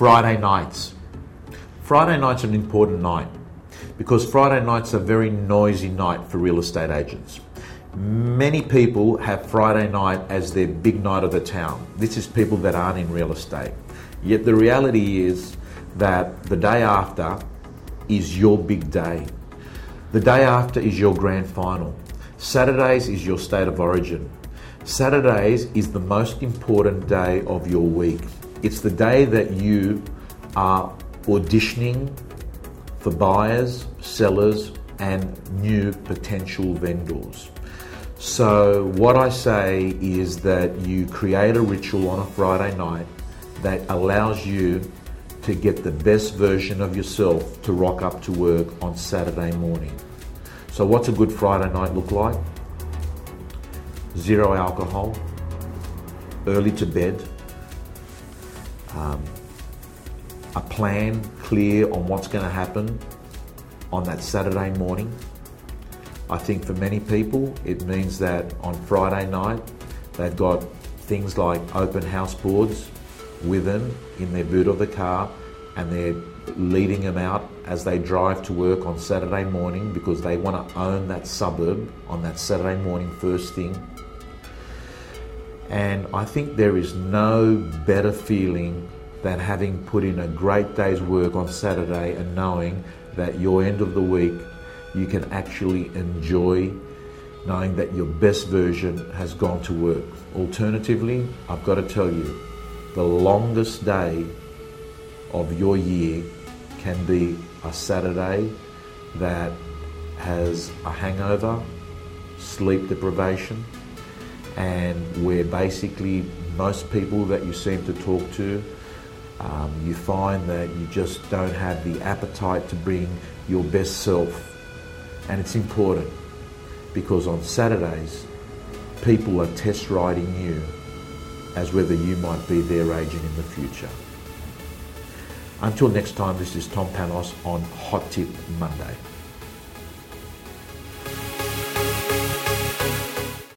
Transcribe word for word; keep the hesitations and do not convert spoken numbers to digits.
Friday nights. Friday night's an important night because Friday night's a very noisy night for real estate agents. Many people have Friday night as their big night of the town. This is people that aren't in real estate. Yet the reality is that the day after is your big day. The day after is your grand final. Saturdays is your state of origin. Saturdays is the most important day of your week. It's the day that you are auditioning for buyers, sellers, and new potential vendors. So what I say is that you create a ritual on a Friday night that allows you to get the best version of yourself to rock up to work on Saturday morning. So what's a good Friday night look like? Zero alcohol, early to bed, um, a plan clear on what's going to happen on that Saturday morning. I think for many people it means that on Friday night they've got things like open house boards with them in their boot of the car, and they're leading them out as they drive to work on Saturday morning because they want to own that suburb on that Saturday morning first thing. And I think there is no better feeling than having put in a great day's work on Saturday and knowing that your end of the week you can actually enjoy, knowing that your best version has gone to work. Alternatively, I've got to tell you, the longest day of your year can be a Saturday that has a hangover, sleep deprivation, and where basically most people that you seem to talk to, um, you find that you just don't have the appetite to bring your best self. And it's important because on Saturdays, people are test riding you as whether you might be their agent in the future. Until next time, this is Tom Panos on Hot Tip Monday.